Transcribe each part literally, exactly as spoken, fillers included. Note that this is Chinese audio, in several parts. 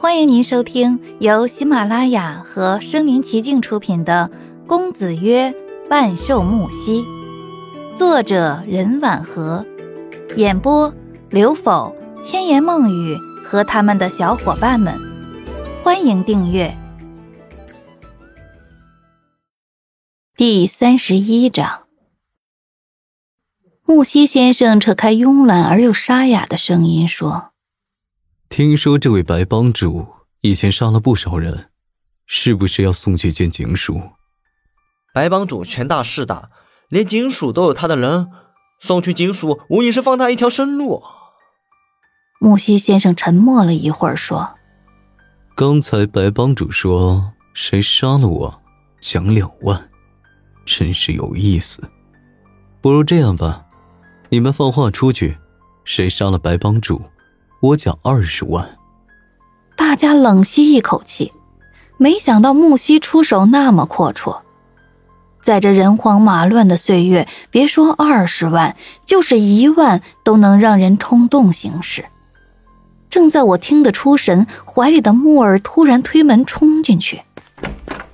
欢迎您收听由喜马拉雅和身临其境出品的《公子曰万寿木兮》，作者任婉和，演播刘否、千言梦语和他们的小伙伴们。欢迎订阅。第三十一章，木兮先生扯开慵懒而又沙哑的声音说：“听说这位白帮主以前杀了不少人，是不是要送去见警署？”白帮主权大势大，连警署都有他的人，送去警署无疑是放他一条生路。木兮先生沉默了一会儿说：“刚才白帮主说谁杀了我，奖两万，真是有意思。不如这样吧，你们放话出去，谁杀了白帮主，我奖二十万。”大家冷吸一口气，没想到木兮出手那么阔绰。在这人荒马乱的岁月，别说二十万，就是一万都能让人冲动行事。正在我听得出神，怀里的木耳突然推门冲进去，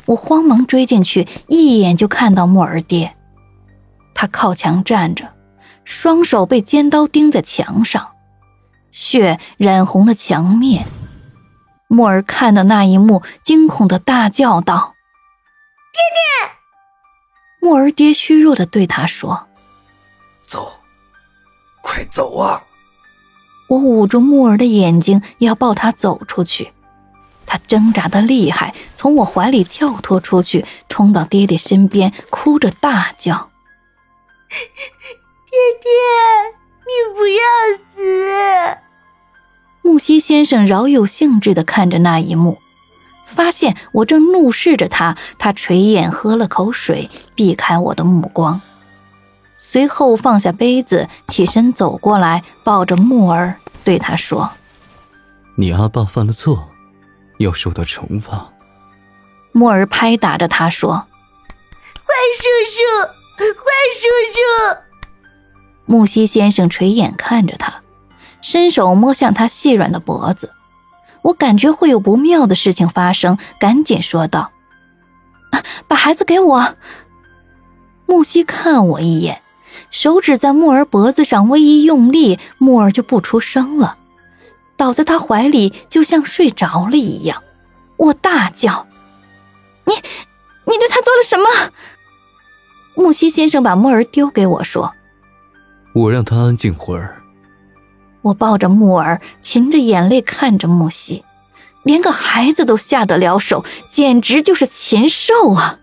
我慌忙追进去，一眼就看到木耳爹。他靠墙站着，双手被尖刀钉在墙上，血染红了墙面。木耳看到那一幕，惊恐地大叫道：“爹爹！”木耳爹虚弱地对他说：“走，快走啊！”我捂住木耳的眼睛，要抱他走出去。他挣扎得厉害，从我怀里跳脱出去，冲到爹爹身边，哭着大叫：“爹爹，你不要死！”木兮先生饶有兴致地看着那一幕，发现我正怒视着他，他垂眼喝了口水，避开我的目光，随后放下杯子，起身走过来，抱着木耳对他说：“你阿爸犯了错，要受到惩罚。”木耳拍打着他说：“坏叔叔，坏叔叔！”木兮先生垂眼看着他，伸手摸向他细软的脖子，我感觉会有不妙的事情发生，赶紧说道：“啊，把孩子给我！”木兮看我一眼，手指在木耳脖子上微一用力，木耳就不出声了，倒在他怀里，就像睡着了一样。我大叫：“你，你对他做了什么？”木兮先生把木耳丢给我说：“我让他安静会儿。”我抱着木耳，噙着眼泪看着木兮，连个孩子都下得了手，简直就是禽兽啊！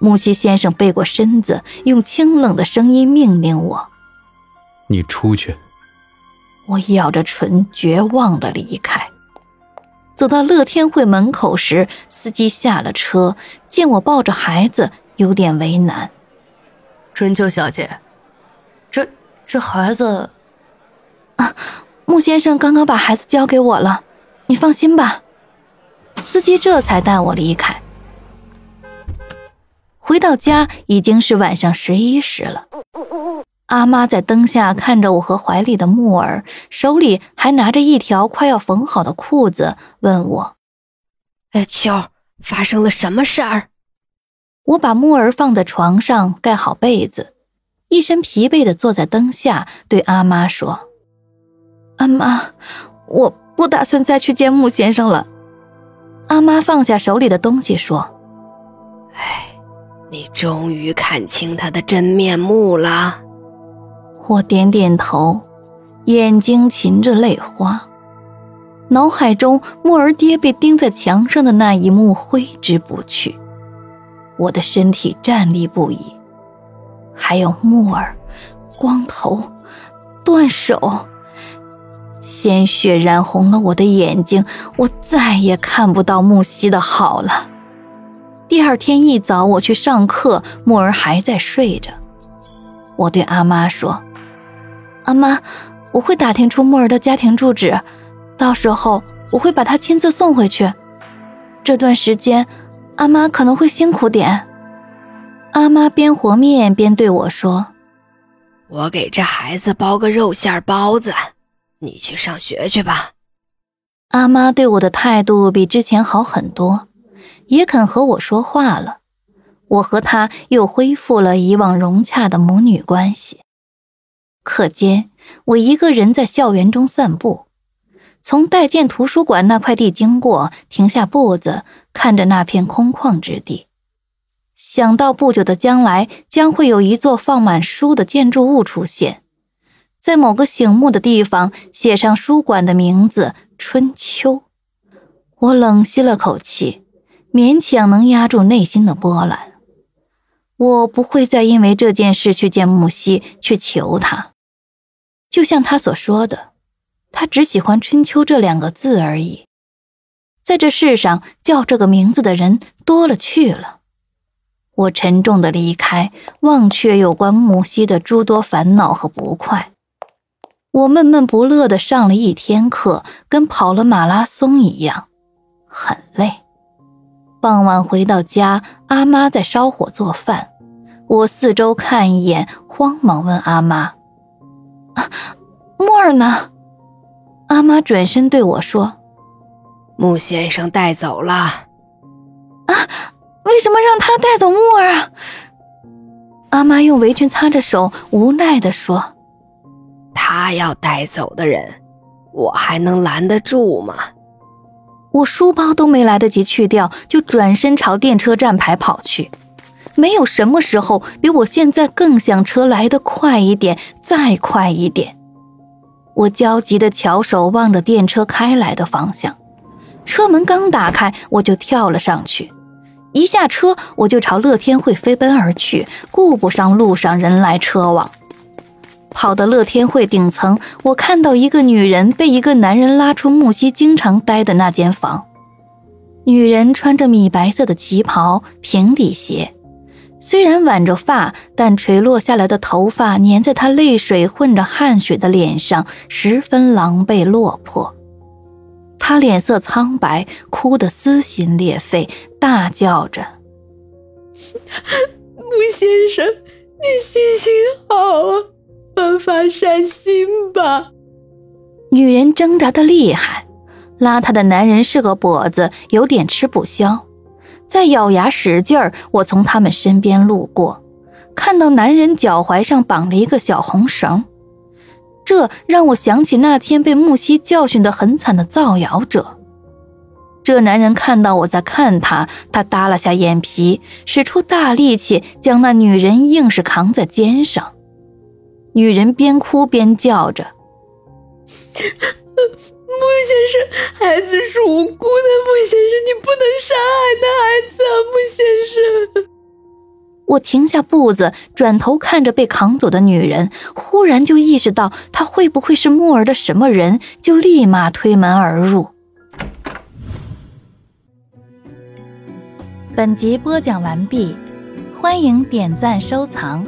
木兮先生背过身子，用清冷的声音命令我：“你出去。”我咬着唇，绝望地离开。走到乐天会门口时，司机下了车，见我抱着孩子，有点为难：“春秋小姐，这这孩子……”“啊，穆先生刚刚把孩子交给我了，你放心吧。”司机这才带我离开。回到家已经是晚上十一时了，阿妈在灯下看着我和怀里的木耳，手里还拿着一条快要缝好的裤子，问我：“哎，秋儿，发生了什么事儿？”我把木耳放在床上，盖好被子，一身疲惫地坐在灯下，对阿妈说：“阿妈，我不打算再去见穆先生了。”阿妈放下手里的东西说：“哎，你终于看清他的真面目了。”我点点头，眼睛噙着泪花，脑海中木耳爹被钉在墙上的那一幕挥之不去。我的身体站立不已，还有木耳、光头、断手，鲜血染红了我的眼睛，我再也看不到木兮的好了。第二天一早我去上课，木耳还在睡着。我对阿妈说：“阿妈，我会打听出木耳的家庭住址，到时候我会把他亲自送回去。这段时间阿妈可能会辛苦点。”阿妈边和面边对我说：“我给这孩子包个肉馅包子，你去上学去吧。”阿妈对我的态度比之前好很多，也肯和我说话了，我和她又恢复了以往融洽的母女关系。课间，我一个人在校园中散步，从代建图书馆那块地经过，停下步子，看着那片空旷之地，想到不久的将来将会有一座放满书的建筑物出现，在某个醒目的地方写上书馆的名字春秋。我冷吸了口气，勉强能压住内心的波澜。我不会再因为这件事去见木西，去求他。就像他所说的，他只喜欢春秋这两个字而已。在这世上叫这个名字的人多了去了。我沉重地离开，忘却有关木西的诸多烦恼和不快。我闷闷不乐地上了一天课，跟跑了马拉松一样，很累。傍晚回到家，阿妈在烧火做饭，我四周看一眼，慌忙问阿妈：“啊，莫儿呢？”阿妈转身对我说：“穆先生带走了。”“啊，为什么让他带走莫儿啊？”阿妈用围裙擦着手，无奈地说：“他要带走的人，我还能拦得住吗？”我书包都没来得及去掉，就转身朝电车站牌跑去。没有什么时候比我现在更想车来得快一点，再快一点。我焦急地翘首望着电车开来的方向，车门刚打开，我就跳了上去。一下车，我就朝乐天会飞奔而去，顾不上路上人来车往。跑到乐天会顶层，我看到一个女人被一个男人拉出木西经常待的那间房。女人穿着米白色的旗袍，平底鞋，虽然挽着发，但垂落下来的头发粘在她泪水混着汗水的脸上，十分狼狈落魄。她脸色苍白，哭得撕心裂肺，大叫着：“穆先生，你心情好啊！办法善心吧。”女人挣扎得厉害，拉她的男人是个跛子，有点吃不消，在咬牙使劲儿。我从他们身边路过，看到男人脚踝上绑了一个小红绳，这让我想起那天被木西教训得很惨的造谣者。这男人看到我在看他，他耷拉下眼皮，使出大力气将那女人硬是扛在肩上。女人边哭边叫着：“穆先生，孩子是无辜的，穆先生，你不能杀害那孩子啊，穆先生。”我停下步子，转头看着被扛走的女人，忽然就意识到她会不会是木儿的什么人，就立马推门而入。本集播讲完毕，欢迎点赞收藏，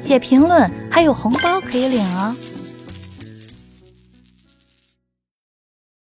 写评论，还有红包可以领哦。